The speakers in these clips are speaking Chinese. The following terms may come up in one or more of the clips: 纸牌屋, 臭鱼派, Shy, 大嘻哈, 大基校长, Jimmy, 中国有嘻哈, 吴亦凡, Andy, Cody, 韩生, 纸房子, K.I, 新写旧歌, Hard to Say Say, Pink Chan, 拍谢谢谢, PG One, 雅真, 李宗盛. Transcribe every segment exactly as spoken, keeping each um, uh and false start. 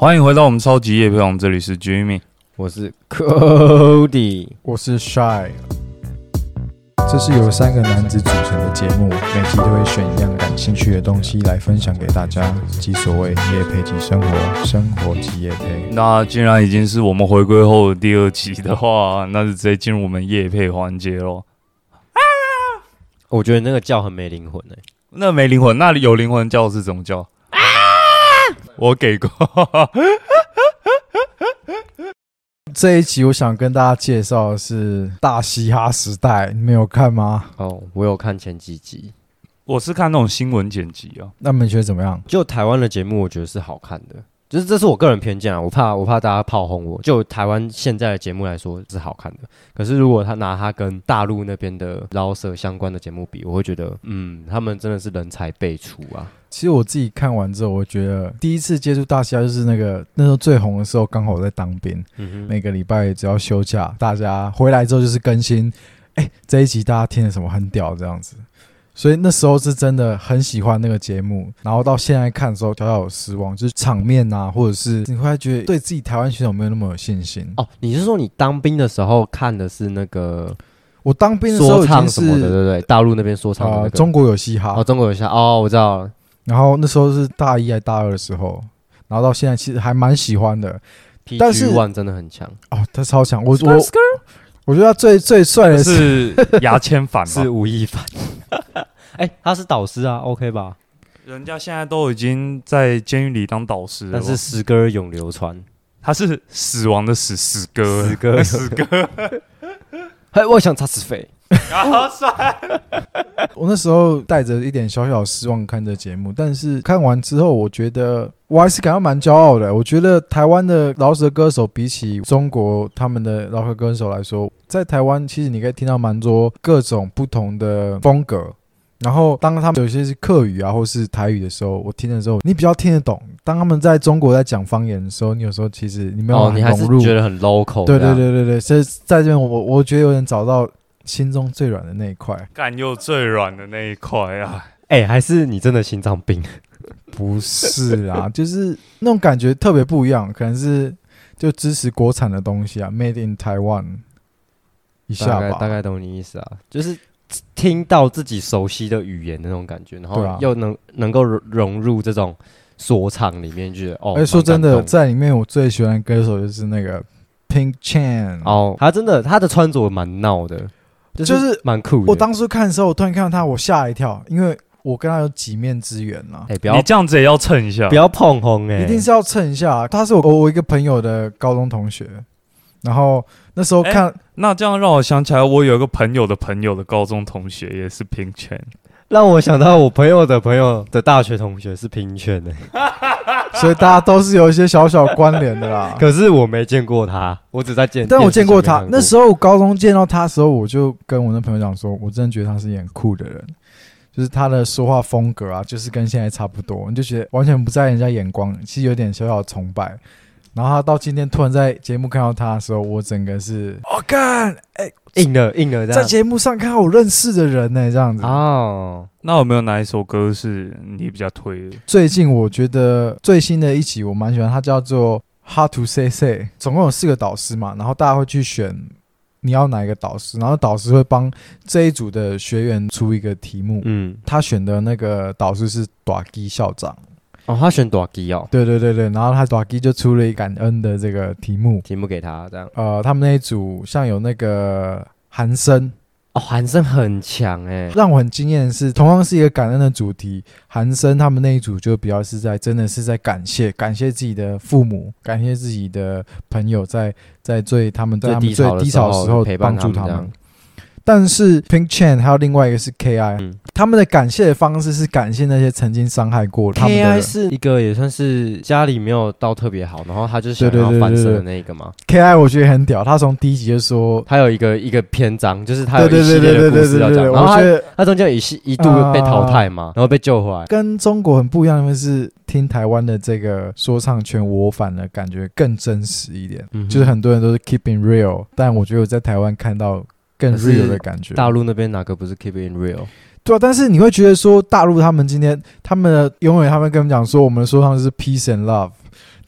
欢迎回到我们超级夜配王，这里是 Jimmy， 我是 Cody， 我是 Shy。这是由三个男子组成的节目，每集都会选一样感兴趣的东西来分享给大家，即所谓夜配即生活，生活即夜配。那既然已经是我们回归后的第二集的话，那就直接进入我们夜配环节咯。啊！我觉得那个叫很没灵魂诶、欸，那没灵魂，那有灵魂叫是怎么叫？我给过。这一集我想跟大家介绍的是大嘻哈时代，你们有看吗？哦，我有看前几集，我是看那种新闻剪辑啊。那你们觉得怎么样？就台湾的节目，我觉得是好看的，就是这是我个人偏见啊，我怕我怕大家炮轰我。就台湾现在的节目来说是好看的，可是如果他拿他跟大陆那边的饶舌相关的节目比，我会觉得，嗯，他们真的是人才辈出啊。其实我自己看完之后，我觉得第一次接触大嘻哈就是那个那时候最红的时候，刚好我在当兵、嗯，每个礼拜只要休假，大家回来之后就是更新，哎、欸，这一集大家听了什么很屌这样子，所以那时候是真的很喜欢那个节目，然后到现在看的时候，小小有失望，就是场面啊，或者是你会觉得对自己台湾选手没有那么有信心。哦，你是说你当兵的时候看的是那个？我当兵的时候已经是说唱什么的，对不对？大陆那边说唱的、那個呃、中国有嘻哈哦，中国有嘻哈哦，我知道了。然后那时候是大一还大二的时候，然后到现在其实还蛮喜欢的。P G One 真的很强哦，他超强。我我我觉得他最最帅的是牙签反吗？是吴亦凡。哎、欸，他是导师啊 ，OK 吧？人家现在都已经在监狱里当导师了，但是死歌永流传。他是死亡的死死歌，死歌死歌。哎，我想擦死肺。好帅！我那时候带着一点小小的失望看这节目，但是看完之后，我觉得我还是感到蛮骄傲的。我觉得台湾的饶舌歌手比起中国他们的饶舌歌手来说，在台湾其实你可以听到蛮多各种不同的风格。然后当他们有些是客语啊，或是台语的时候，我听的时候你比较听得懂。当他们在中国在讲方言的时候，你有时候其实你没有很融入，哦，你还是觉得很 local。对对对对对，所以在这边我我觉得有点找到心中最软的那一块，干又最软的那一块啊！哎、欸，还是你真的心脏病？不是啊，就是那种感觉特别不一样，可能是就支持国产的东西啊 ，Made in Taiwan。一下吧，大概懂你意思啊，就是。听到自己熟悉的语言的那种感觉，然后又能、啊、能够融入这种说唱里面去。哦，而且说真的，在里面我最喜欢的歌手就是那个 Pink Chan。哦，他真的他的穿着蛮闹的，就是蛮酷的。我当初看的时候，我突然看到他，我吓一跳，因为我跟他有几面之缘啦、欸、不要你这样子也要蹭一下，不要碰红哎、欸，一定是要蹭一下。他是我我一个朋友的高中同学。然后那时候看、欸，那这样让我想起来，我有一个朋友的朋友的高中同学也是Pink Chan，让我想到我朋友的朋友的大学同学是Pink Chan欸，所以大家都是有一些小小关联的啦。可是我没见过他，我只在见，但我见过他。那时候我高中见到他的时候，我就跟我那朋友讲说，我真的觉得他是一个很酷的人，就是他的说话风格啊，就是跟现在差不多，你就觉得完全不在意人家眼光，其实有点小小的崇拜。然后他到今天突然在节目看到他的时候，我整个是我干哎硬了硬了，在节目上看到我认识的人呢、欸，这样子哦。Oh. 那有没有哪一首歌是你比较推的？最近我觉得最新的一集我蛮喜欢，它叫做《Hard to Say Say》，总共有四个导师嘛，然后大家会去选你要哪一个导师，然后导师会帮这一组的学员出一个题目。嗯，他选的那个导师是大基校长。哦，他选大基哦，对对对对，然后他大基就出了一感恩的这个题目，题目给他这样。呃，他们那一组像有那个韩生，哦，韩生很强哎、欸，让我很惊艳的是，同样是一个感恩的主题，韩生他们那一组就比较是在真的是在感谢，感谢自己的父母，感谢自己的朋友在，在在最他们在他们最低潮的时候帮助他们。但是 Pink Chan 还有另外一个是 K I，、嗯、他们的感谢的方式是感谢那些曾经伤害过他们的人。K I 是一个也算是家里没有到特别好，然后他就想要翻身的那一个嘛。对对对对对对 K I 我觉得很屌，他从第一集就说他有一个一个篇章，就是他有一系列的故事要讲，然后 他, 他中间一度被淘汰嘛、呃，然后被救回来。跟中国很不一样的是，听台湾的这个说唱圈我反的感觉更真实一点，嗯、就是很多人都是 keeping real， 但我觉得我在台湾看到。更 real 的感觉，大陆那边哪个不是 keep it in real？ 对啊，但是你会觉得说，大陆他们今天，他们的永远他们跟我们讲说，我们的说唱是 peace and love，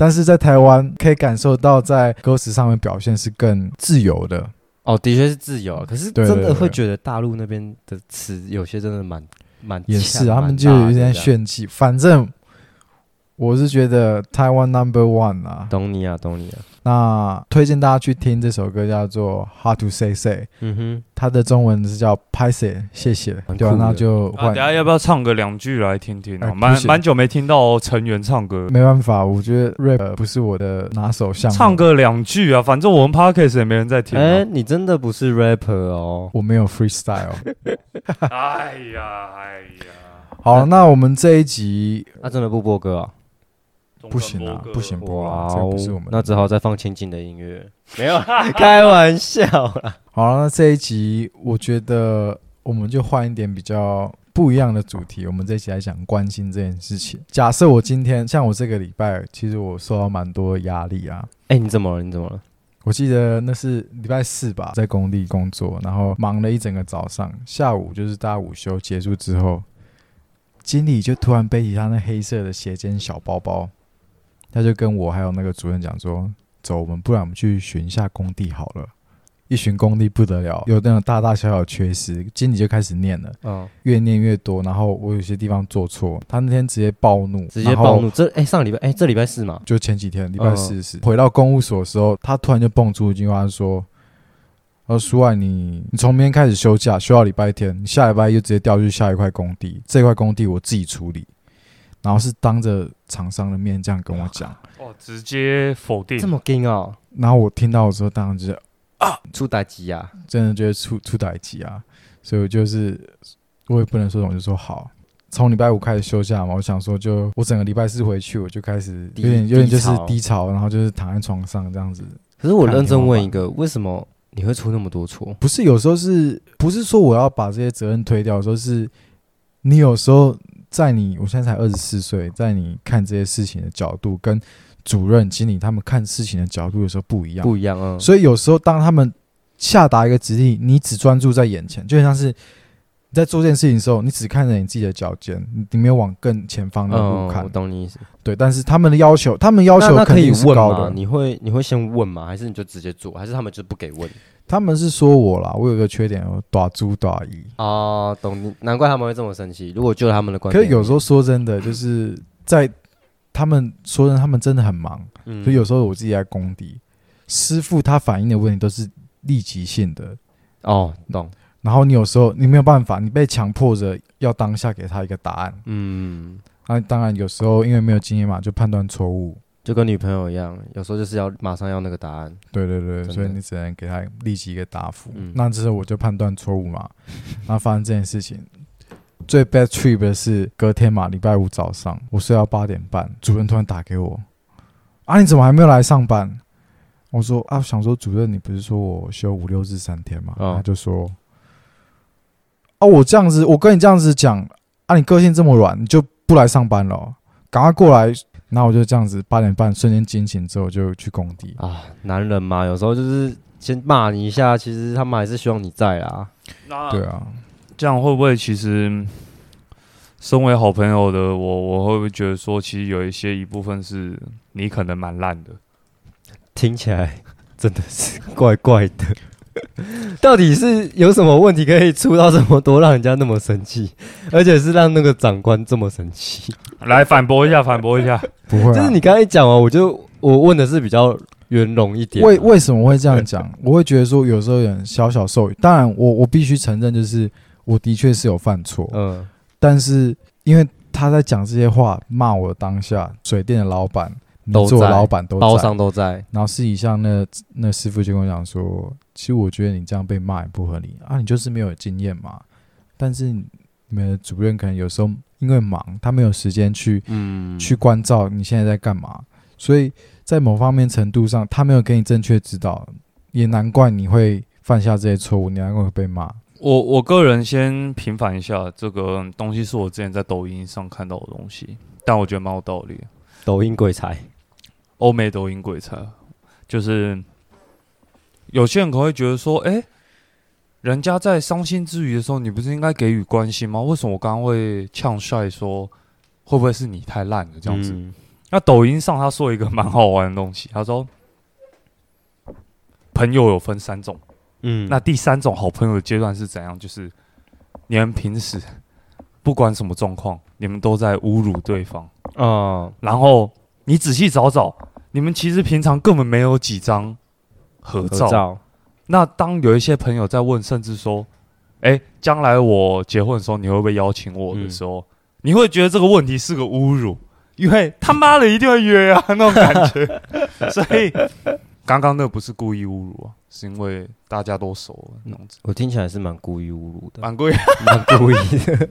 但是在台湾可以感受到在歌词上面表现是更自由的。哦，的确是自由，可是真的会觉得大陆那边的词有些真的蛮蛮也是，他们就有点炫技。反正我是觉得台湾 number one 啊，懂你啊，懂你啊。那推荐大家去听这首歌，叫做《Hard to Say Say》。嗯哼，它的中文是叫“拍谢谢谢”。对啊，那就换、啊、等下要不要唱个两句来听听、啊？蛮、欸、蛮久没听到成员唱歌，没办法，我觉得 rap 不是我的拿手项目。唱个两句啊，反正我们 podcast 也没人在听、啊。哎、欸，你真的不是 rapper 哦，我没有 freestyle。哎呀哎呀，好，那我们这一集，那、啊、真的不播歌啊？不行啊，不行不啊，这不是我们，那只好再放亲近的音乐。没有，开玩笑啦。好了，那这一集我觉得我们就换一点比较不一样的主题，我们这一集来讲关心这件事情。假设我今天，像我这个礼拜，其实我受到蛮多压力啊。哎、欸，你怎么了？你怎么了？我记得那是礼拜四吧，在工地工作，然后忙了一整个早上，下午就是大家午休结束之后，经理就突然背起他那黑色的斜肩小包包。他就跟我还有那个主任讲说，走，我们不然我们去巡一下工地好了。一巡工地不得了，有那种大大小小的缺失，经理就开始念了、哦、越念越多，然后我有些地方做错，他那天直接暴怒，直接暴怒。这哎、欸、上礼拜哎、欸、这礼拜四嘛，就前几天礼拜四是、哦、回到公务所的时候，他突然就蹦出一句话说，他说苏爱，你你从明天开始休假，休到礼拜天，你下礼拜就直接调去下一块工地，这块工地我自己处理。然后是当着厂商的面这样跟我讲，哦，直接否定，这么硬哦。然后我听到的时候，当然就是啊，出打击啊，真的觉得出出打击啊。所以我就是我也不能说什么，就说好，从礼拜五开始休假嘛。我想说就，就我整个礼拜四回去，我就开始有点有点就是低潮，然后就是躺在床上这样子。可是我认真问一个，为什么你会出那么多错？不是有时候是不是说我要把这些责任推掉？有时候是你有时候。在你，我现在才二十四岁，在你看这些事情的角度，跟主任、经理他们看事情的角度有时候不一样，不一样啊。所以有时候当他们下达一个指令，你只专注在眼前，就像是你在做这件事情的时候，你只看着你自己的脚尖，你没有往更前方的路看。哦、我懂你意思。对，但是他们的要求，他们要求肯定是高的。那那可以问吗？你会你会先问吗？还是你就直接做？还是他们就不给问？他们是说我啦，我有一个缺点，我大猪大姨哦，懂，难怪他们会这么生气。如果就他们的观点，可是有时候说真的，就是在他们说真的，他们真的很忙，嗯、所以有时候我自己在工地，师傅他反映的问题都是立即性的哦，懂。然后你有时候你没有办法，你被强迫着要当下给他一个答案，嗯，那当然有时候因为没有经验嘛，就判断错误。就跟女朋友一样，有时候就是要马上要那个答案。对对对，所以你只能给他立即一个答复。嗯、那之后我就判断错误嘛，然后发生这件事情。最 bad trip 的是隔天嘛，礼拜五早上我睡到八点半，主任突然打给我，啊你怎么还没有来上班？我说啊，我想说主任你不是说我休五六日三天嘛？哦、他就说，啊我这样子，我跟你这样子讲，啊你个性这么软，你就不来上班了、哦，赶快过来。然后我就这样子八点半瞬间惊醒之后就去工地啊，男人嘛，有时候就是先骂你一下，其实他们还是希望你在啊。对啊，这样会不会其实身为好朋友的我，我会不会觉得说，其实有一些一部分是你可能蛮烂的？听起来真的是怪怪的。到底是有什么问题可以出到这么多，让人家那么生气，而且是让那个长官这么生气？来反驳一下，反驳一下，不会、啊，就是你刚才讲完，我就我问的是比较圆融一点、啊。为为什么会这样讲？我会觉得说有时候有点小小受益。当然我，我我必须承认，就是我的确是有犯错，嗯，但是因为他在讲这些话骂我的当下，水电的老板。都做老板都在，包商都在，然后私底下那那师傅就跟我讲说，其实我觉得你这样被骂也不合理啊，你就是没有经验嘛。但是你们的主任可能有时候因为忙，他没有时间去、嗯、去关照你现在在干嘛，所以在某方面程度上，他没有给你正确指导，也难怪你会犯下这些错误，你难怪会被骂。我我个人先平反一下，这个东西是我之前在抖音上看到的东西，但我觉得蛮有道理的。抖音鬼才。欧美抖音鬼才，就是有些人可能会觉得说，哎、欸，人家在伤心之余的时候，你不是应该给予关心吗？为什么我刚刚会呛帅说，会不会是你太烂了这样子？嗯、那抖音上他说一个蛮好玩的东西，他说朋友有分三种，嗯，那第三种好朋友的阶段是怎样？就是你们平时不管什么状况，你们都在侮辱对方，嗯，然后你仔细找找，你们其实平常根本没有几张合照。合照那当有一些朋友在问，甚至说：“哎、欸，将来我结婚的时候，你会不会邀请我？”的时候、嗯，你会觉得这个问题是个侮辱，因为他妈的一定会约啊那种感觉。所以刚刚那不是故意侮辱啊，是因为大家都熟了那种子。我听起来是蛮故意侮辱的，蛮故意，蛮故意的。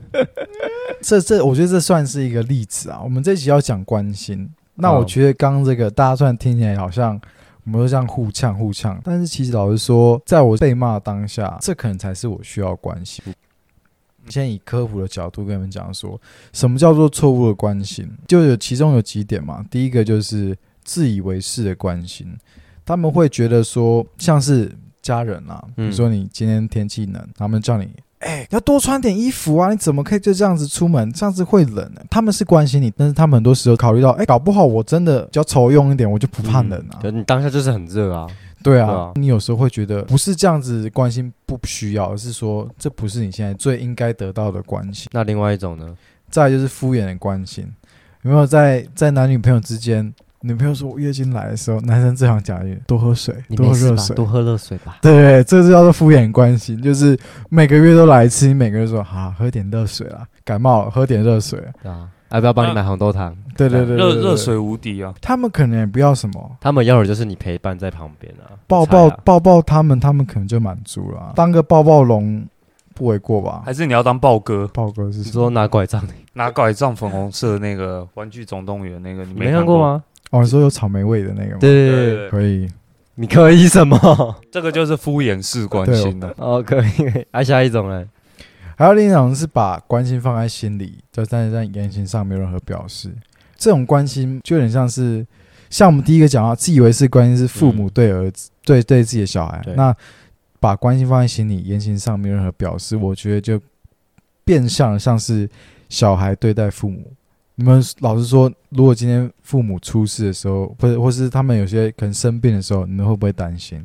这这，我觉得这算是一个例子啊。我们这集要讲关心，那我觉得刚刚这个大家虽然听起来好像。我们都这样互呛互呛，但是其实老实说，在我被骂当下，这可能才是我需要关心。先以科普的角度跟你们讲说，什么叫做错误的关心，就有其中有几点嘛。第一个就是自以为是的关心，他们会觉得说，像是家人啊，比如说你今天天气冷，他们叫你。哎、欸，要多穿点衣服啊！你怎么可以就这样子出门？这样子会冷、欸。他们是关心你，但是他们很多时候考虑到，哎、欸，搞不好我真的比较愁用一点，我就不怕冷啊。嗯、你当下就是很热啊。对啊，对啊，你有时候会觉得不是这样子关心不需要，而是说这不是你现在最应该得到的关心。那另外一种呢？再来就是敷衍的关心，有没有在在男女朋友之间？女朋友说：“我月经来的时候，男生最想讲一句：多喝水，多喝热水，多喝热水吧。对，这就叫做敷衍关心，就是每个月都来一次，你每个月说啊，喝点热水啦，感冒了喝点热水啊，要不要帮你买红豆汤？对对对，热热水无敌啊！他们可能也不要什么，他们要的就是你陪伴在旁边啊，抱抱抱抱他们，他们可能就满足了、啊，当个抱抱龙。”不为过吧？还是你要当豹哥？豹哥是什麼？你说拿拐杖，拿拐杖，粉红色的那个《玩具总动员》那个，你没看过吗？哦，你说有草莓味的那个吗？对对 对, 對，可以。你可以什么？这个就是敷衍式关心了。哦，可以。啊，下一种呢？还有另一种是把关心放在心里，但是在言行上没有任何表示。这种关心就有点像是，像我们第一个讲到，自以为是关心是父母对儿子、嗯、对对自己的小孩。那把关心放在心里，言行上没有任何表示，我觉得就变相像是小孩对待父母。你们老实说，如果今天父母出事的时候，或是他们有些可能生病的时候，你们会不会担心？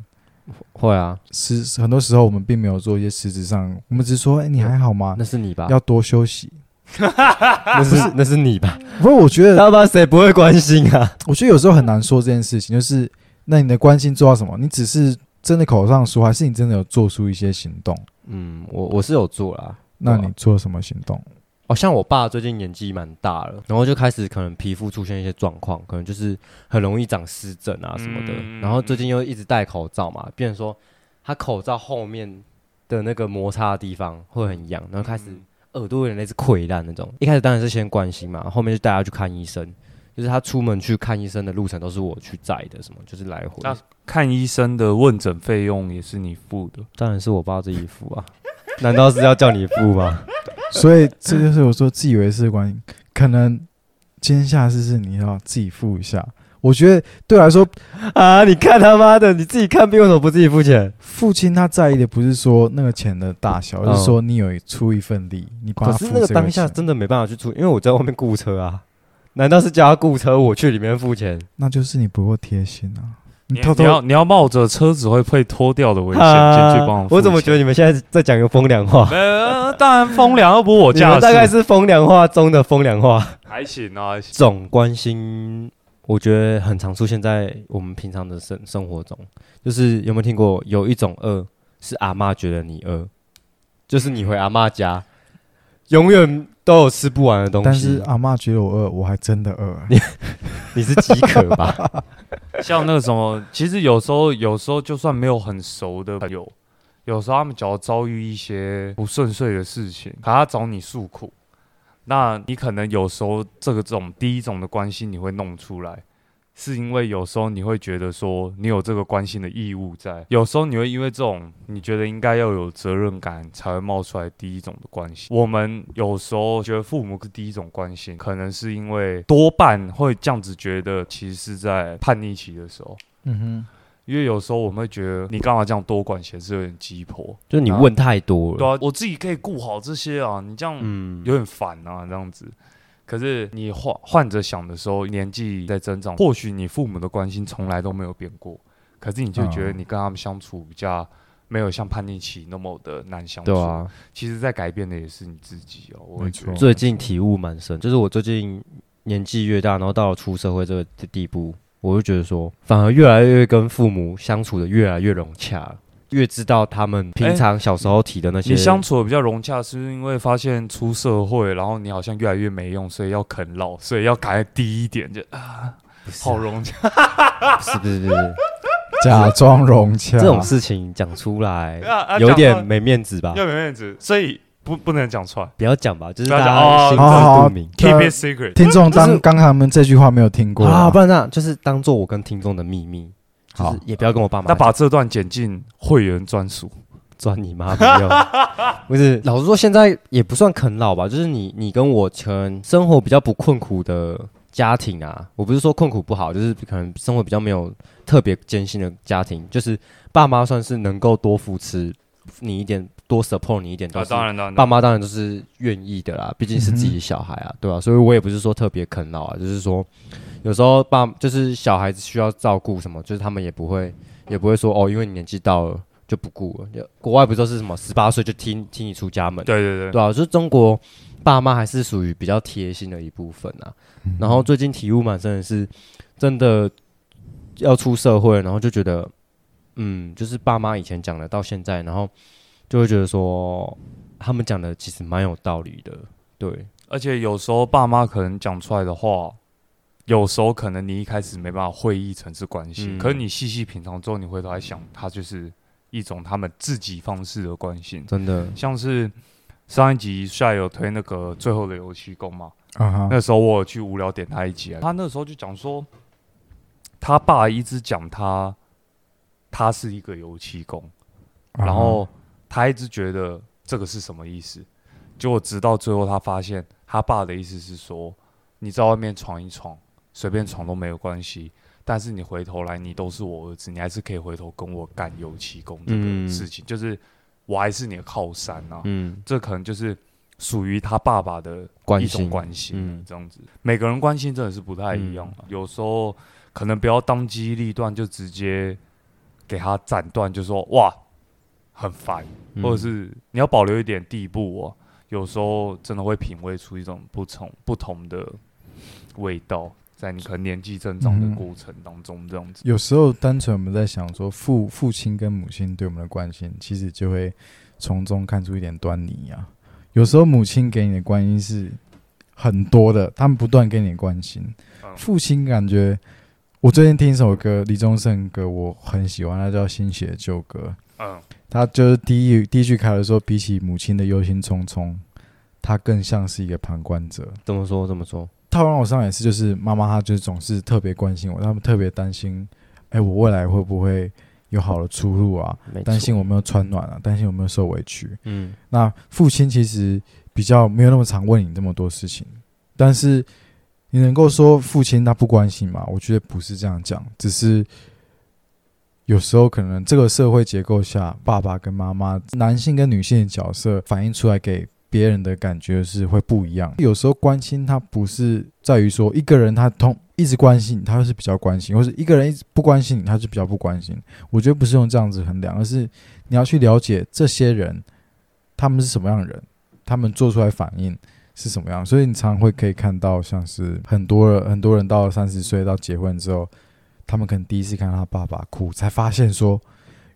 会啊，是很多时候我们并没有做一些实质上，我们只是说，哎、欸，你还好吗？那是你吧，要多休息。那是那是你吧？不是，我觉得，要不然谁不会关心啊？我觉得有时候很难说这件事情，就是那你的关心做到什么？你只是。真的口上说，还是你真的有做出一些行动？嗯，我我是有做啦。那你做什么行动？哦，像我爸最近年纪蛮大了，然后就开始可能皮肤出现一些状况，可能就是很容易长湿疹啊什么的、嗯。然后最近又一直戴口罩嘛，变成说他口罩后面的那个摩擦的地方会很痒，然后开始耳朵有点类似溃烂那种。一开始当然是先关心嘛，后面就带他去看医生。就是他出门去看医生的路程都是我去载的，什么就是来回。那看医生的问诊费用也是你付的？当然是我爸自己付啊，难道是要叫你付吗？所以这就是我说自以为是的关系，可能今天下次是你要自己付一下。我觉得对我来说啊，你看他妈的，你自己看病为什么不自己付钱？父亲他在意的不是说那个钱的大小，而、哦就是说你有出一份力，你帮他付这个钱。可是那个当下真的没办法去出，因为我在外面雇车啊。难道是叫他雇车，我去里面付钱？那就是你不够贴心啊！你偷偷你要你要冒着车子会被拖掉的危险进去帮我付钱。我怎么觉得你们现在在讲一个风凉话？呃，当然风凉又不是我驾驶。你们大概是风凉话中的风凉话。还行啊，总关心我觉得很常出现在我们平常的生生活中，就是有没有听过有一种饿是阿嬷觉得你饿，就是你回阿嬷家永远。都有吃不完的东西，但是阿嬤觉得我饿，我还真的饿。你你是饥渴吧？像那个什么，其实有时候有时候就算没有很熟的朋友，有时候他们只要遭遇一些不顺遂的事情，可他找你诉苦，那你可能有时候这个这种第一种的关心你会弄出来，是因为有时候你会觉得说你有这个关心的义务在，有时候你会因为这种你觉得应该要有责任感才会冒出来第一种的关心。我们有时候觉得父母是第一种关心，可能是因为多半会这样子觉得，其实是在叛逆期的时候。嗯哼，因为有时候我们会觉得你干嘛这样多管闲事，有点鸡婆，就是你问太多了。对啊，我自己可以顾好这些啊，你这样有点烦啊，这样子。可是你换换着想的时候，年纪在增长，或许你父母的关心从来都没有变过，可是你就觉得你跟他们相处比较没有像叛逆期那么的难相处。对啊，其实在改变的也是你自己哦。我觉得最近体悟蛮深，就是我最近年纪越大，然后到了出社会这个地步，我就觉得说，反而越来越跟父母相处的越来越融洽了。越知道他们平常小时候提的那些、欸，你相处的比较融洽，是因为发现出社会，然后你好像越来越没用，所以要啃老，所以要改低一点，就啊，好融洽，不是不是不是，假装融洽这种事情讲出来、啊啊、有点没面子吧？要没面子，所以不不能讲出来，不要讲吧，就是大家心知肚明 ，keep it secret。听众当刚才他们这句话没有听过啊，不然这样就是当做我跟听众的秘密。就是也不要跟我爸妈。那把这段剪进会员专属，赚你妈不用。不是，老实说，现在也不算啃老吧，就是你你跟我可能生活比较不困苦的家庭啊，我不是说困苦不好，就是可能生活比较没有特别艰辛的家庭，就是爸妈算是能够多扶持你一点，多 support 你一点，都是爸妈当然都是愿意的啦，毕竟是自己小孩啊，对吧、啊？所以我也不是说特别啃老啊，就是说有时候爸就是小孩子需要照顾什么，就是他们也不会也不会说哦，因为你年纪到了就不顾了。国外不都是什么十八岁就踢踢你出家门？对对对，对啊，就是中国爸妈还是属于比较贴心的一部分啊。嗯、然后最近体悟蛮深的是，真的要出社会，然后就觉得。嗯，就是爸妈以前讲的到现在，然后就会觉得说他们讲的其实蛮有道理的，对。而且有时候爸妈可能讲出来的话，有时候可能你一开始没办法会意成是关心、嗯，可是你细细品尝之后，你回头来想，它就是一种他们自己方式的关心，真的。像是上一集帅有推那个《最后的油漆工》嘛， uh-huh. 那时候我有去无聊点他一集，他那时候就讲说，他爸一直讲他。他是一个油漆工，然后他一直觉得这个是什么意思，结果直到最后他发现他爸的意思是说，你在外面闯一闯，随便闯都没有关系，但是你回头来，你都是我儿子，你还是可以回头跟我干油漆工这个事情，嗯、就是我还是你的靠山啊。嗯，这可能就是属于他爸爸的一种关心、嗯，这样子。每个人关心真的是不太一样、啊嗯，有时候可能不要当机立断，就直接。给他斩断，就说哇，很烦、嗯，或者是你要保留一点地步哦、啊。有时候真的会品味出一种不同不同的味道，在你可能年纪增长的过程当中，这样子。嗯、有时候单纯我们在想说父父亲跟母亲对我们的关心，其实就会从中看出一点端倪啊。有时候母亲给你的关心是很多的，他们不断给你关心，嗯、父亲感觉。我最近听一首歌，李宗盛歌，我很喜欢，它叫《新写旧歌》。嗯，他就是第一第一句开头说，比起母亲的忧心忡忡，他更像是一个旁观者。怎么说？怎么说？套用我上也是，就是妈妈，她就总是特别关心我，他们特别担心，哎、欸，我未来会不会有好的出路啊？担心我没有穿暖啊，担心我没有受委屈。嗯，那父亲其实比较没有那么常问你这么多事情，但是。你能够说父亲他不关心吗？我觉得不是这样讲，只是有时候可能这个社会结构下，爸爸跟妈妈，男性跟女性的角色反映出来给别人的感觉是会不一样。有时候关心他不是在于说一个人他通一直关心你，他是比较关心，或是一个人一直不关心你，他就比较不关心。我觉得不是用这样子衡量，而是你要去了解这些人，他们是什么样的人，他们做出来反应。是什么样？所以你常会可以看到，像是很多人很多人到了三十岁到结婚之后，他们可能第一次看到他爸爸哭，才发现说，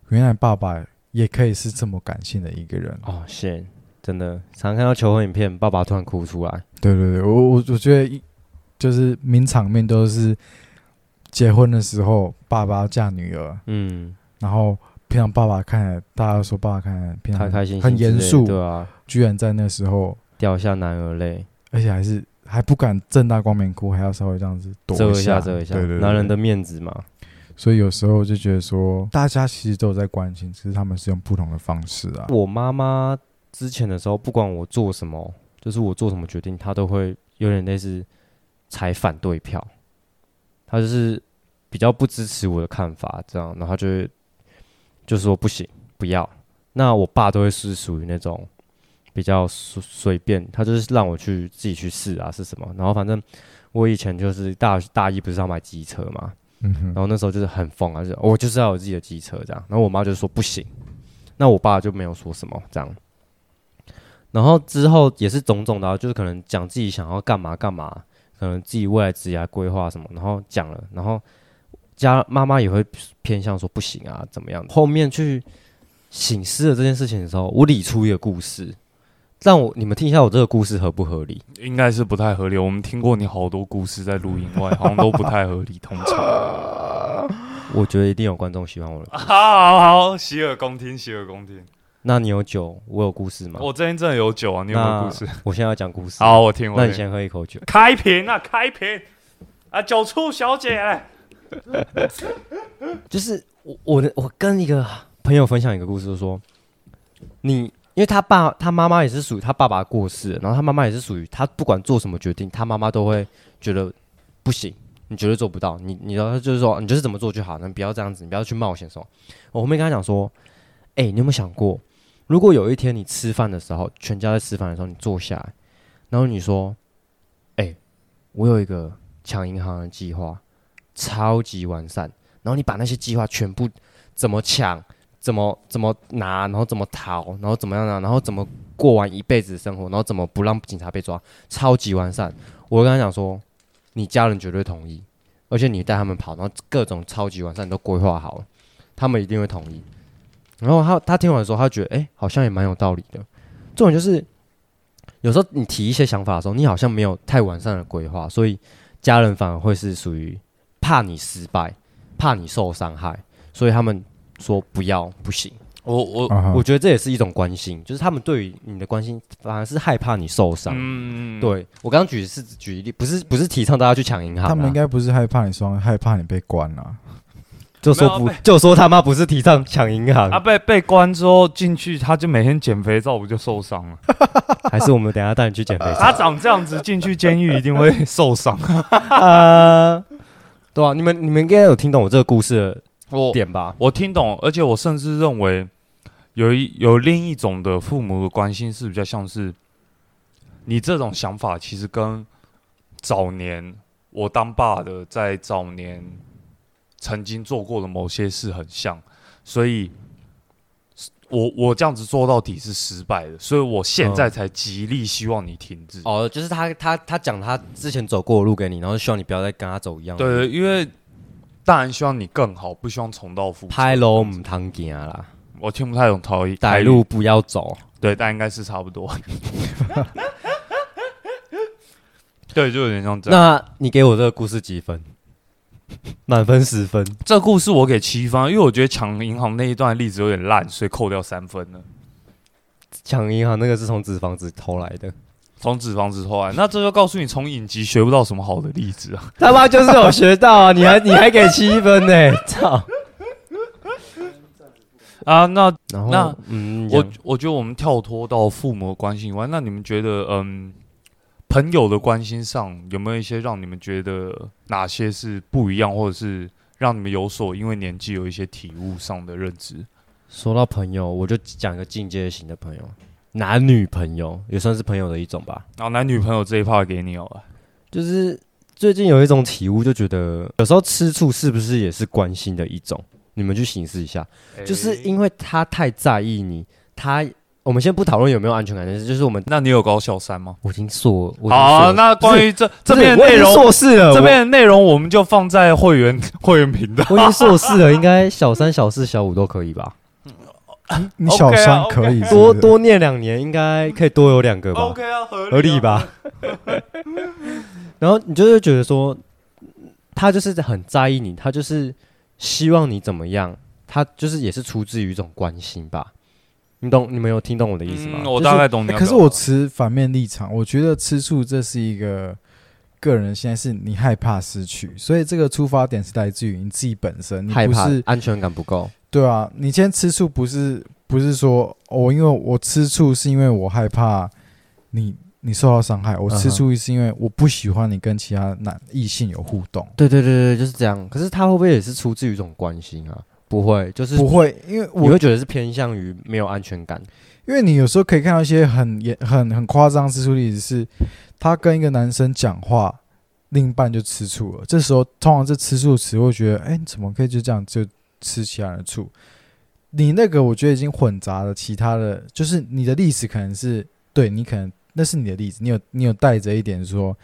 原来爸爸也可以是这么感性的一个人。哦，是，真的，常看到求婚影片，爸爸突然哭出来。对对对，我我我觉得就是名场面都是结婚的时候，爸爸要嫁女儿，嗯，然后。平常爸爸看，大家说爸爸看，平常很严肃，对啊，居然在那时候掉下男儿泪，而且还是还不敢正大光明哭，还要稍微这样子躲一下，遮一下，对对对，男人的面子嘛。所以有时候就觉得说，大家其实都有在关心，只是他们是用不同的方式啊。我妈妈之前的时候，不管我做什么，就是我做什么决定，她都会有点类似踩反对票，她就是比较不支持我的看法，这样，然后她就会。就是说不行，不要。那我爸都会是属于那种，比较随便，他就是让我去自己去试啊是什么。然后反正我以前就是大大一不是要买机车嘛、嗯、然后那时候就是很疯啊，就我就是要有自己的机车这样。然后我妈就说不行，那我爸就没有说什么这样。然后之后也是种种的、啊、就是可能讲自己想要干嘛干嘛，可能自己未来职业规划什么，然后讲了，然后家妈妈也会偏向说不行啊怎么样。后面去省思了这件事情的时候，我理出一个故事，让我你们听一下我这个故事合不合理？应该是不太合理。我们听过你好多故事在录音外，好像都不太合理。通常，我觉得一定有观众喜欢我的故事。好好好，洗耳恭听，洗耳恭听。那你有酒，我有故事吗？我这边真的有酒啊，你有没有故事？我现在要讲故事。好，我听。那你先喝一口酒。开瓶啊，开瓶啊，酒醋小姐来。就是我我我跟一个朋友分享一个故事，就说你。因为他爸他妈妈也是属于他爸爸过世，然后他妈妈也是属于他不管做什么决定，他妈妈都会觉得不行，你绝对做不到，你你就是说你就是怎么做就好，你不要这样子，你不要去冒险什么。我后面跟他讲说，哎、欸，你有没有想过，如果有一天你吃饭的时候，全家在吃饭的时候，你坐下来，然后你说，哎、欸，我有一个抢银行的计划，超级完善，然后你把那些计划全部怎么抢。怎么怎么拿，然后怎么逃，然后怎么样拿，然后怎么过完一辈子的生活，然后怎么不让警察被抓，超级完善。我跟他讲说，你家人绝对同意，而且你带他们跑，然后各种超级完善你都规划好了，他们一定会同意。然后他他听完的时候，他觉得哎、欸，好像也蛮有道理的。重点就是，有时候你提一些想法的时候，你好像没有太完善的规划，所以家人反而会是属于怕你失败，怕你受伤害，所以他们。说不要不行，我我、uh-huh. 我觉得这也是一种关心，就是他们对于你的关心反而是害怕你受伤。嗯，对我刚刚举是举例，不是不是提倡大家去抢银行、啊，他们应该不是害怕你受伤，害怕你被关啊。就说不就说他妈不是提倡抢银行啊，被被关之后进去，他就每天捡肥皂，不就受伤了？还是我们等一下带你去捡肥皂？他长这样子进去监狱一定会受伤。呃，对啊，你们你们应该有听懂我这个故事了。我点吧，我听懂，而且我甚至认为有一有另一种的父母的关心是比较像是，你这种想法其实跟早年我当爸的在早年曾经做过的某些事很像，所以我我这样子做到底是失败的，所以我现在才极力希望你停止。嗯、哦，就是他他他讲他之前走过的路给你，然后希望你不要再跟他走一样的路。对，因为。当然希望你更好，不希望重蹈覆辙。拍路唔通行啦，我听不太懂台语。歹路不要走，对，但应该是差不多。对，就有点像这样。那你给我这个故事几分？满分十分。这故事我给七分，因为我觉得抢银行那一段例子有点烂，所以扣掉三分了。抢银行那个是从脂肪子偷来的。从脂肪子偷来，那这就告诉你，从影集学不到什么好的例子啊！他妈就是有学到啊！你还你还给七分呢、欸，操！啊，那那嗯，我我觉得我们跳脱到父母的关心以外，那你们觉得嗯，朋友的关心上有没有一些让你们觉得哪些是不一样，或者是让你们有所因为年纪有一些体悟上的认知？说到朋友，我就讲一个进阶型的朋友。男女朋友也算是朋友的一种吧。然、哦、男女朋友这一 part 给你哦，就是最近有一种体悟，就觉得有时候吃醋是不是也是关心的一种？你们去省思一下、欸，就是因为他太在意你，他我们先不讨论有没有安全感，就是我们。那你有高小三吗？我已经硕，好、啊，那关于这这边的内容，硕士了，这边的内容我们就放在会员会员频道。我已经硕士了，应该小三、小四、小五都可以吧？你小三可以是不是 okay 啊 okay 多多念两年，应该可以多有两个吧 ？OK 啊，合理啊合理吧？然后你就会觉得说，他就是很在意你，他就是希望你怎么样，他就是也是出自于一种关心吧？你懂？你们有听懂我的意思吗？嗯、我大概懂你、就是欸。可是我持反面立场，我觉得吃醋这是一个个人，现在是你害怕失去，所以这个出发点是来自于你自己本身，你不是害怕安全感不够。对啊，你今天吃醋不是不是说我、哦、因为我吃醋是因为我害怕你你受到伤害，我吃醋是因为我不喜欢你跟其他男异性有互动。对对对对，就是这样。可是他会不会也是出自于一种关心啊？不会，就是不会，因为我你会觉得是偏向于没有安全感。因为你有时候可以看到一些很很很夸张的吃醋例子是，他跟一个男生讲话，另一半就吃醋了。这时候通常这吃醋词会觉得，哎、欸，怎么可以就这样就吃其他人的醋？你那个我觉得已经混杂了其他的，就是你的例子可能是对你可能那是你的例子，你有你有带着一点说。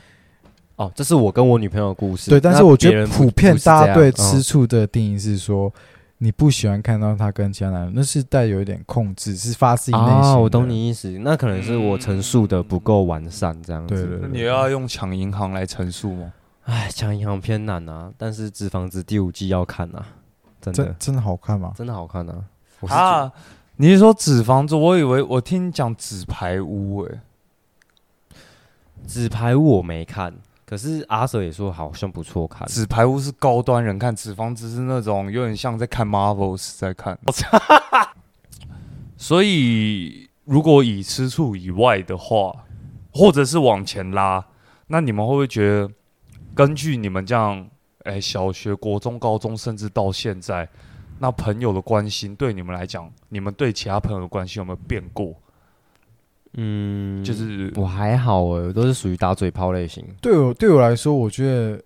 哦，这是我跟我女朋友的故事。对，但是我觉得普遍大家对吃醋的定义是说，嗯、你不喜欢看到他跟其他男人，那是带有一点控制，是发自内心的。啊，我懂你意思，那可能是我陈述的不够完善，这样子。嗯、对, 对, 对, 对，那你要用抢银行来陈述吗？哎，抢银行偏难啊，但是《纸房子》第五季要看啊，真的真，真的好看吗？真的好看啊！我是啊，你是说《纸房子》？我以为我听你讲《纸牌屋》哎，《纸牌屋》我没看。可是阿 Sir 也说好像不错看，《纸牌屋》是高端人看，《纸房子》是那种有点像在看 Marvels 在看。所以如果以吃醋以外的话，或者是往前拉，那你们会不会觉得，根据你们这样，欸、小学、国中、高中，甚至到现在，那朋友的关心对你们来讲，你们对其他朋友的关心有没有变过？嗯，就是我还好哎、欸，我都是属于打嘴炮类型。对我对我来说，我觉得，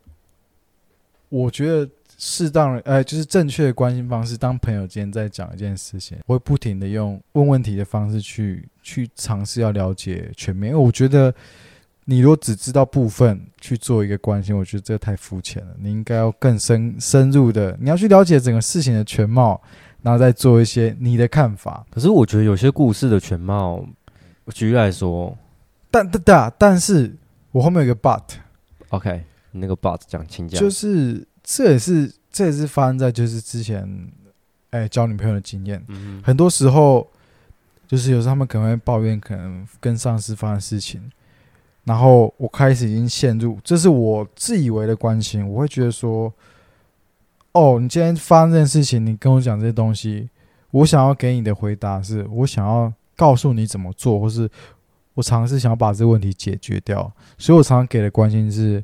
我觉得适当的，呃，就是正确的关心方式。当朋友今天在讲一件事情，我会不停的用问问题的方式去去尝试要了解全面。因为我觉得，你如果只知道部分去做一个关心，我觉得这太肤浅了。你应该要更深深入的，你要去了解整个事情的全貌，然后再做一些你的看法。可是我觉得有些故事的全貌。举例来说，但但但是我后面有个 but，OK，、okay, 你那个 but 讲请讲，就是这也是这也是发生在就是之前，哎、欸，交女朋友的经验、嗯，很多时候就是有时候他们可能会抱怨，可能跟上司发生事情，然后我开始已经陷入，这是我自以为的关心，我会觉得说，哦，你今天发生这件事情，你跟我讲这些东西，我想要给你的回答是我想要。告诉你怎么做，或是我尝试想要把这个问题解决掉，所以我常常给的关心是，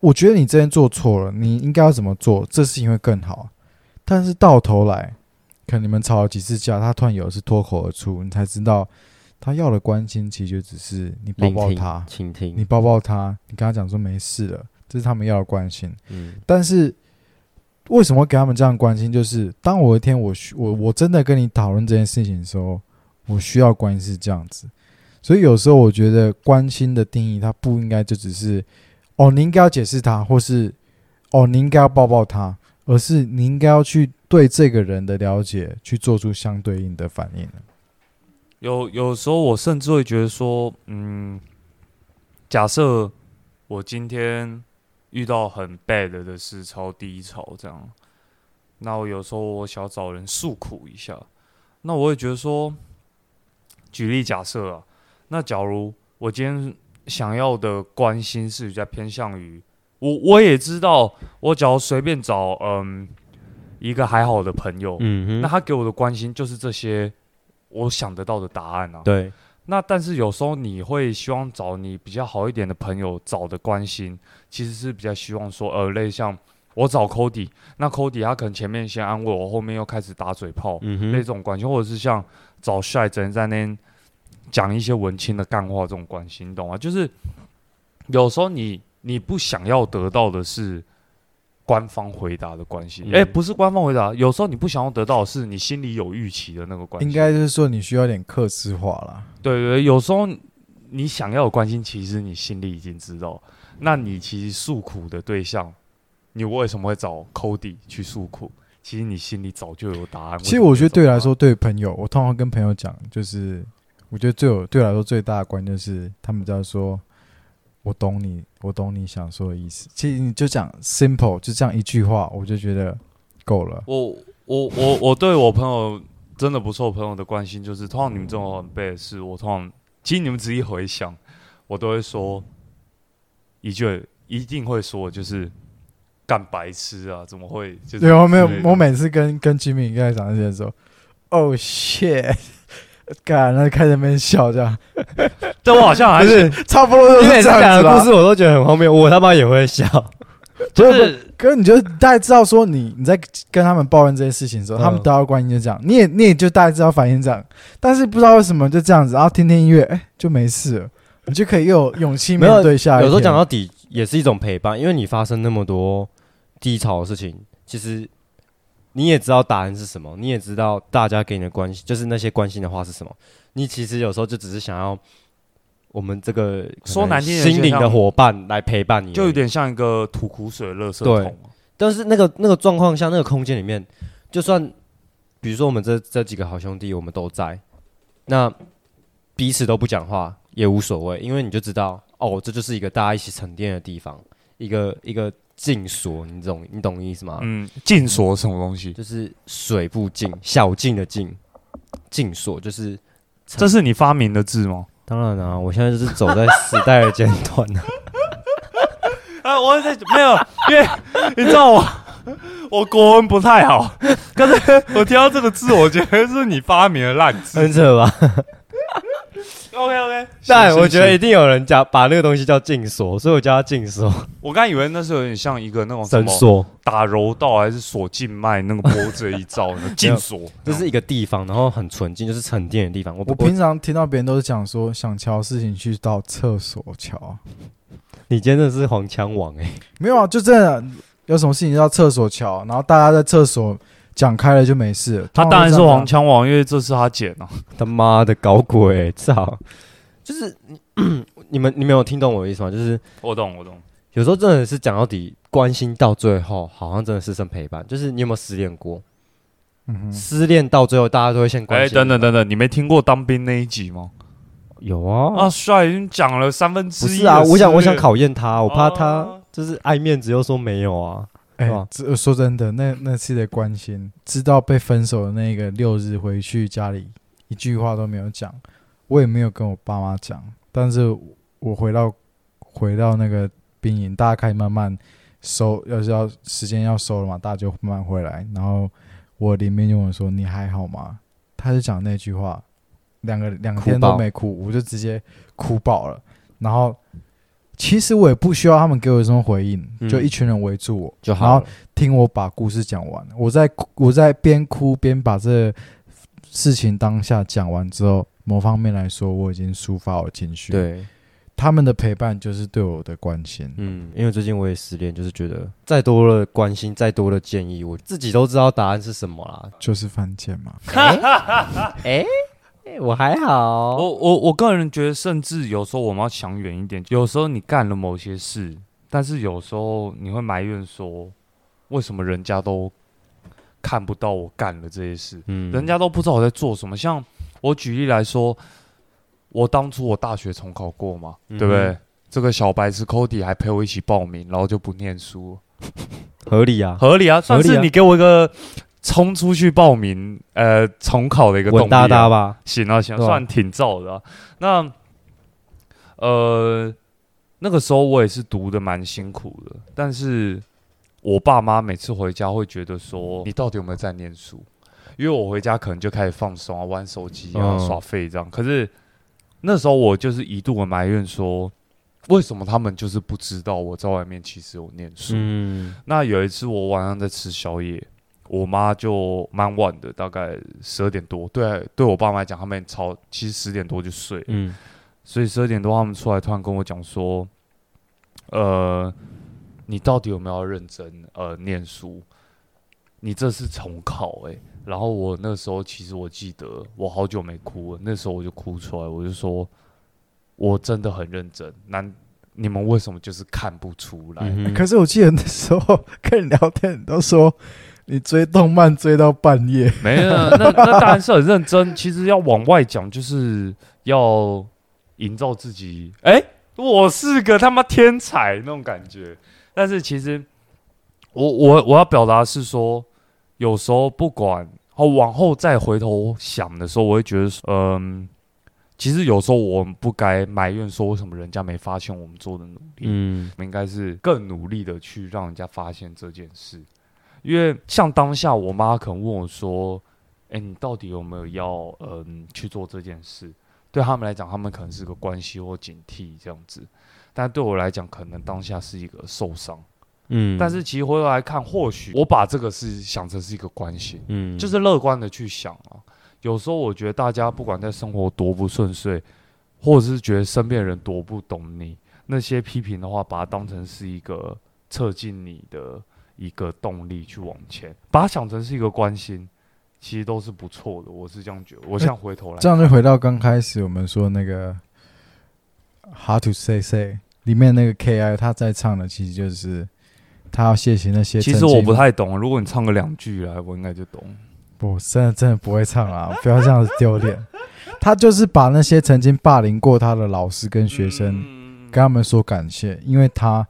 我觉得你这边做错了，你应该要怎么做，这事情会更好。但是到头来，可能你们吵了几次架，他突然有一次脱口而出，你才知道他要的关心其实就只是你抱抱他，倾听，你抱抱他，你跟他讲说没事了，这是他们要的关心。嗯、但是。为什么会给他们这样关心？就是当我一天我我我真的跟你讨论这件事情的时候，我需要关心是这样子。所以有时候我觉得关心的定义，它不应该就只是哦，你应该要解释他，或是哦，你应该要抱抱他，而是你应该要去对这个人的了解，去做出相对应的反应。有有时候我甚至会觉得说，嗯，假设我今天。遇到很 bad 的事，超低潮这样，那我有时候我想找人诉苦一下，那我也觉得说，举例假设啊，那假如我今天想要的关心是比较偏向于，我我也知道，我假如随便找嗯一个还好的朋友，嗯，那他给我的关心就是这些我想得到的答案啊，对。那但是有时候你会希望找你比较好一点的朋友找的关心，其实是比较希望说，呃，类像我找 Cody， 那 Cody 他可能前面先安慰我，后面又开始打嘴炮，嗯、那种关心，或者是像找 Shy 整天在那边讲一些文青的干话这种关心，懂吗？就是有时候你你不想要得到的是官方回答的关心，哎、嗯欸，不是官方回答，有时候你不想要得到的是你心里有预期的那个关心，应该就是说你需要点客制化啦。对对对，有时候你想要的关心，其实你心里已经知道。那你其实诉苦的对象，你为什么会找 Cody 去诉苦？其实你心里早就有答案。其实我觉得对我来说，对朋友，我通常跟朋友讲，就是我觉得对我对我来说最大的关键就是他们在说。我懂你，我懂你想说的意思。其实你就讲 simple， 就这样一句话，我就觉得够了。我我我我对我朋友真的不错，朋友的关心就是，通常你们这种很背的事，我通常其实你们仔细回想，我都会说一句，一定会说就是干白痴啊，怎么会？就是、对，我没有，我每次跟跟吉米在讲这些的时候 ，Oh shit。干，然后开始在那边笑这样，但我好像还是差不多都是这样子。每次讲的故事我都觉得很荒谬，我他妈也会笑。就是哥，你就大概知道说你你在跟他们抱怨这些事情的时候，嗯、他们得到关心就这样，你也你也就大概知道反应这样，但是不知道为什么就这样子，然后听听音乐，哎、欸，就没事了，你就可以又有勇气面对下一天。有时候讲到底也是一种陪伴，因为你发生那么多低潮的事情，其实你也知道答案是什么，你也知道大家给你的关心，就是那些关心的话是什么，你其实有时候就只是想要。我们这个说难听，心灵的伙伴来陪伴你，就有点像一个吐苦水的垃圾桶、啊。对，但是那个那个状况下，那个空间里面，就算比如说我们这这几个好兄弟，我们都在，那彼此都不讲话也无所谓，因为你就知道，哦，这就是一个大家一起沉淀的地方，一个一个静所，你懂你懂意思吗？嗯，静所什么东西？就是水不静，小静的静，静所就是。这是你发明的字吗？当然啦、啊，我现在就是走在时代的尖端啊！啊，我在没有，因为你知道我，我国文不太好。刚才我听到这个字，我觉得是你发明的烂字，很扯吧？OK OK， 但我觉得一定有人叫把那个东西叫禁锁，所以我叫它禁锁。我刚以为那时候有点像一个那种绳索打柔道还是锁静脉那个脖子一招禁锁，这是一个地方，然后很纯净，就是沉淀的地方。我, 我平常听到别人都是讲说，想瞧事情去到厕所瞧。你真的是黄腔王哎、欸！没有啊，就真的有什么事情到厕所瞧，然后大家在厕所讲开了就没事了。他当然是黄腔王，因为这是他剪啊！他妈的搞鬼、欸，操！就是你们，你们有听懂我的意思吗？就是我懂，我懂。有时候真的是讲到底，关心到最后，好像真的是剩陪伴。就是你有没有失恋过？嗯、失恋到最后，大家都会先关心。哎、欸，等等等等，你没听过当兵那一集吗？有啊。啊，帅已经讲了三分之一。不是啊，我想，我想考验他，我怕他就是爱面子又说没有啊。哎、啊欸，说真的，那那次的关心，知道被分手的那个六日回去家里，一句话都没有讲，我也没有跟我爸妈讲。但是我回到回到那个。兵营大家可以慢慢收，要是要时间要收了嘛，大家就慢慢回来。然后我里面就问我说：“你还好吗？”他就讲那句话，两个两天都没哭，我就直接哭爆了。然后其实我也不需要他们给我什么回应，嗯、就一群人围住我就好，然后听我把故事讲完。我在我在边哭边把这事情当下讲完之后，某方面来说，我已经抒发我情绪。对。他们的陪伴就是对我的关心，嗯，因为最近我也失恋，就是觉得再多的关心，再多的建议，我自己都知道答案是什么啦，就是犯贱嘛。哎、欸欸欸，我还好，我我我个人觉得，甚至有时候我们要想远一点，有时候你干了某些事，但是有时候你会埋怨说，为什么人家都看不到我干了这些事，嗯，人家都不知道我在做什么。像我举例来说。我当初我大学重考过嘛，嗯、对不对？这个小白痴 Cody 还陪我一起报名，然后就不念书，合理啊，合理啊，算是你给我一个冲出去报名，呃，重考的一个动力、啊，稳哒哒吧？行啊，行啊，算挺燥的、啊。那，呃，那个时候我也是读的蛮辛苦的，但是我爸妈每次回家会觉得说，你到底有没有在念书？因为我回家可能就开始放松啊，玩手机啊，嗯、耍废这样，可是。那时候我就是一度的埋怨说，为什么他们就是不知道我在外面其实有念书。嗯、那有一次我晚上在吃宵夜，我妈就蛮晚的，大概十二点多。对，对我爸妈来讲，他们超其实十点多就睡了。嗯、所以十二点多他们出来，突然跟我讲说，呃，你到底有没有认真呃念书？你这是重考哎、欸。然后我那时候其实我记得我好久没哭了，那时候我就哭出来，我就说我真的很认真，难你们为什么就是看不出来？嗯欸、可是我记得那时候跟你聊天，你都说你追动漫追到半夜，没有，那那当然是很认真。其实要往外讲，就是要营造自己，哎、欸，我是个他妈天才那种感觉。但是其实我我我要表达的是说。有时候不管，哦，往后再回头想的时候，我会觉得，嗯，其实有时候我们不该埋怨说为什么人家没发现我们做的努力，嗯，我们应该是更努力的去让人家发现这件事。因为像当下我妈可能问我说，哎、欸，你到底有没有要嗯去做这件事？对他们来讲，他们可能是个关系或警惕这样子，但对我来讲，可能当下是一个受伤。嗯，但是其实回头来看，或许我把这个是想成是一个关系，嗯，就是乐观的去想啊。有时候我觉得大家不管在生活多不顺遂，或者是觉得身边的人多不懂你，那些批评的话，把它当成是一个测进你的一个动力去往前，把它想成是一个关心，其实都是不错的。我是这样觉得。我现在回头来看，这样就回到刚开始我们说那个 Hard to Say Say 里面那个 K I 他在唱的，其实就是他要谢谢那些。其实我不太懂，如果你唱个两句来，我应该就懂。不，真的真的不会唱啦，不要这样子丢脸。他就是把那些曾经霸凌过他的老师跟学生，嗯、跟他们说感谢，因为他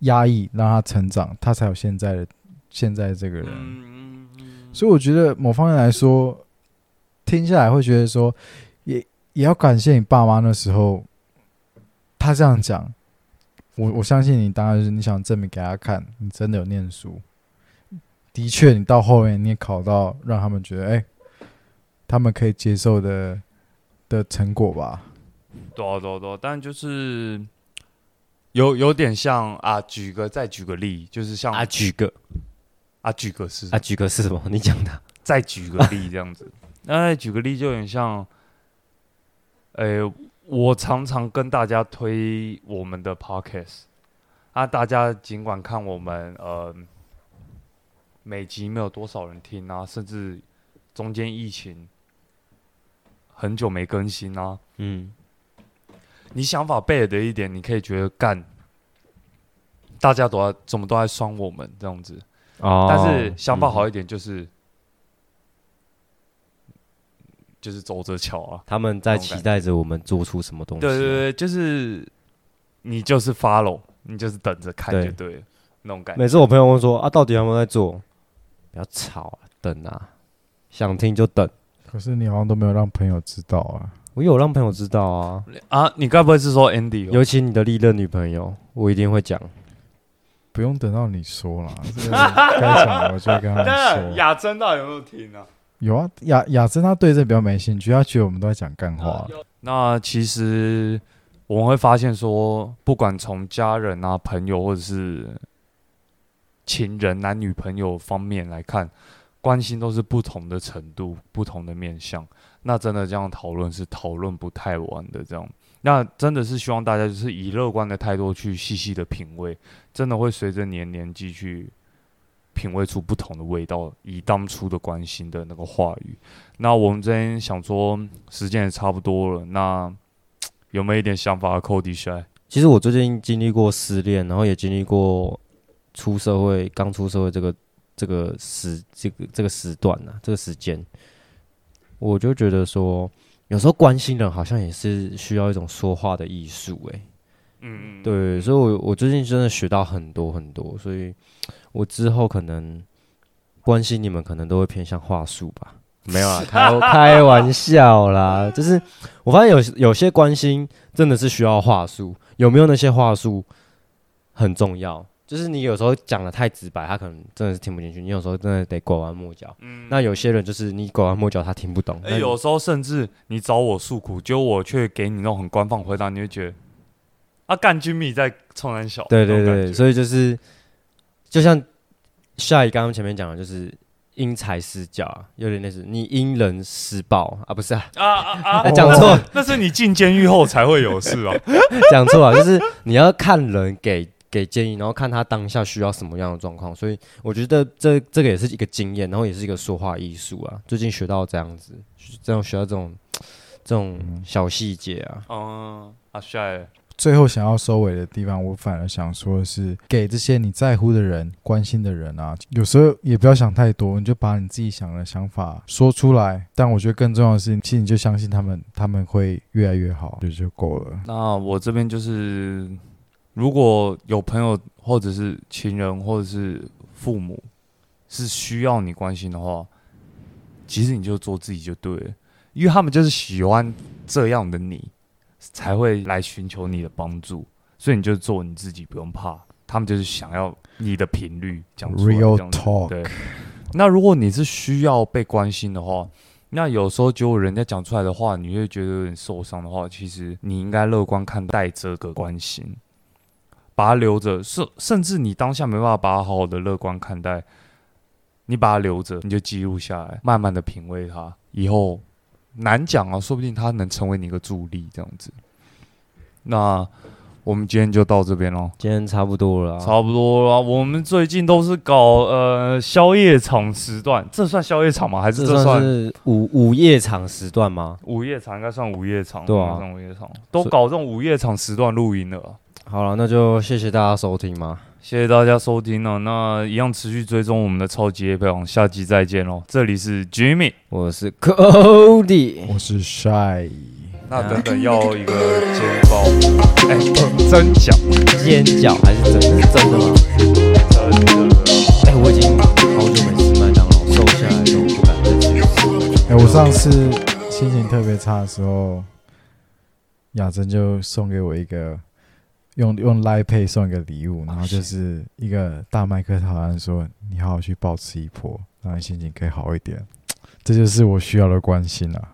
压抑让他成长，他才有现在的现在这个人。嗯、所以我觉得某方面来说，听下来会觉得说，也也要感谢你爸妈那时候，他这样讲。我, 我相信你，当然是你想证明给他看，你真的有念书。的确，你到后面你也考到让他们觉得，哎、欸，他们可以接受的的成果吧。对啊，对啊，对啊，但就是有有点像啊，举个再举个例，就是像啊，举个啊，举个是啊，举个是什么？你讲的，再举个例这样子。那再举个例就有点像，哎、欸。我常常跟大家推我们的 podcast 啊，大家尽管看我们呃每集没有多少人听啊，甚至中间疫情很久没更新啊，嗯，你想法背的一点，你可以觉得干，大家都在怎么都在酸我们这样子，哦，但是想法好一点就是。嗯就是走着瞧啊！他们在期待着我们做出什么东西。对对对，就是你就是 follow， 你就是等着看就对了，那种感觉。每次我朋友问说啊，到底有没有在做？不要吵啊，等啊，想听就等。可是你好像都没有让朋友知道啊。我有让朋友知道啊。啊，你该不会是说 Andy？、哦、尤其你的历任女朋友，我一定会讲。不用等到你说啦，这个该讲我就跟他说。雅真到底有没有听啊？有啊，雅雅真他对这比较没兴趣，他觉得我们都在讲干话。那其实我们会发现说，不管从家人啊、朋友或者是情人、男女朋友方面来看，关心都是不同的程度、不同的面向。那真的这样讨论是讨论不太完的这样。那真的是希望大家就是以乐观的态度去细细的品味，真的会随着你的年纪去。品味出不同的味道，以当初的关心的那个话语。那我们这边想说，时间也差不多了。那有没有一点想法？Cody Shy，其实我最近经历过失恋，然后也经历过出社会，刚出社会这个这个时这个这个时段啊，这个时间，我就觉得说，有时候关心人好像也是需要一种说话的艺术、欸，哎。嗯，对，所以我，我我最近真的学到很多很多，所以我之后可能关心你们，可能都会偏向话术吧，没有啦，开开玩笑啦，就是我发现有有些关心真的是需要话术，有没有那些话术很重要，就是你有时候讲的太直白，他可能真的是听不进去，你有时候真的得拐弯抹角、嗯。那有些人就是你拐弯抹角，他听不懂。欸、有时候甚至你找我诉苦，结果我却给你那种很官方回答，你会觉得。啊，干军迷在冲三小，对对对，所以就是，就像夏怡刚刚前面讲的，就是因材施教、啊，有点类似你因人施暴啊，不是啊啊讲、啊、错、啊，那是你进监狱后才会有事啊，讲错啊，就是你要看人给给建议，然后看他当下需要什么样的状况，所以我觉得这这个也是一个经验，然后也是一个说话艺术啊，最近学到这样子，这种学到这种这种小细节啊，嗯，啊夏怡。最后想要收尾的地方，我反而想说的是，给这些你在乎的人、关心的人啊，有时候也不要想太多，你就把你自己想的想法说出来。但我觉得更重要的是，其实你就相信他们，他们会越来越好，就就够了。那我这边就是，如果有朋友或者是亲人或者是父母是需要你关心的话，其实你就做自己就对了，因为他们就是喜欢这样的你。才会来寻求你的帮助，所以你就做你自己，不用怕。他们就是想要你的频率，讲出来 Real talk。对。那如果你是需要被关心的话，那有时候只有人家讲出来的话，你会觉得有点受伤的话，其实你应该乐观看待这个关心，把它留着，甚至你当下没办法把它好好的乐观看待，你把它留着，你就记录下来，慢慢的品味它，以后难讲啊，说不定它能成为你一个助力这样子。那我们今天就到这边咯，今天差不多了啦，差不多了啦。我们最近都是搞呃宵夜场时段，这算宵夜场吗？还是这算是午午夜场时段吗？午夜场应该算午夜场，对啊，午夜场都搞这种午夜场时段录音了啦。好了，那就谢谢大家收听嘛，谢谢大家收听哦。那一样持续追踪我们的超级夜配王，下集再见喽。这里是 Jimmy， 我是 Cody， 我是 Shy。那等等要一个煎包，哎、欸，蒸饺，煎饺还是蒸？是蒸的吗？蒸的。哎、欸，我已经好久没吃麦当劳，瘦下来都不敢再吃。哎、欸，我上次心情特别差的时候，雅珍就送给我一个。用用 Line Pay 送一个礼物，然后就是一个大麦克讨论说：“你好好去暴吃一波，让你心情可以好一点。”这就是我需要的关心啊。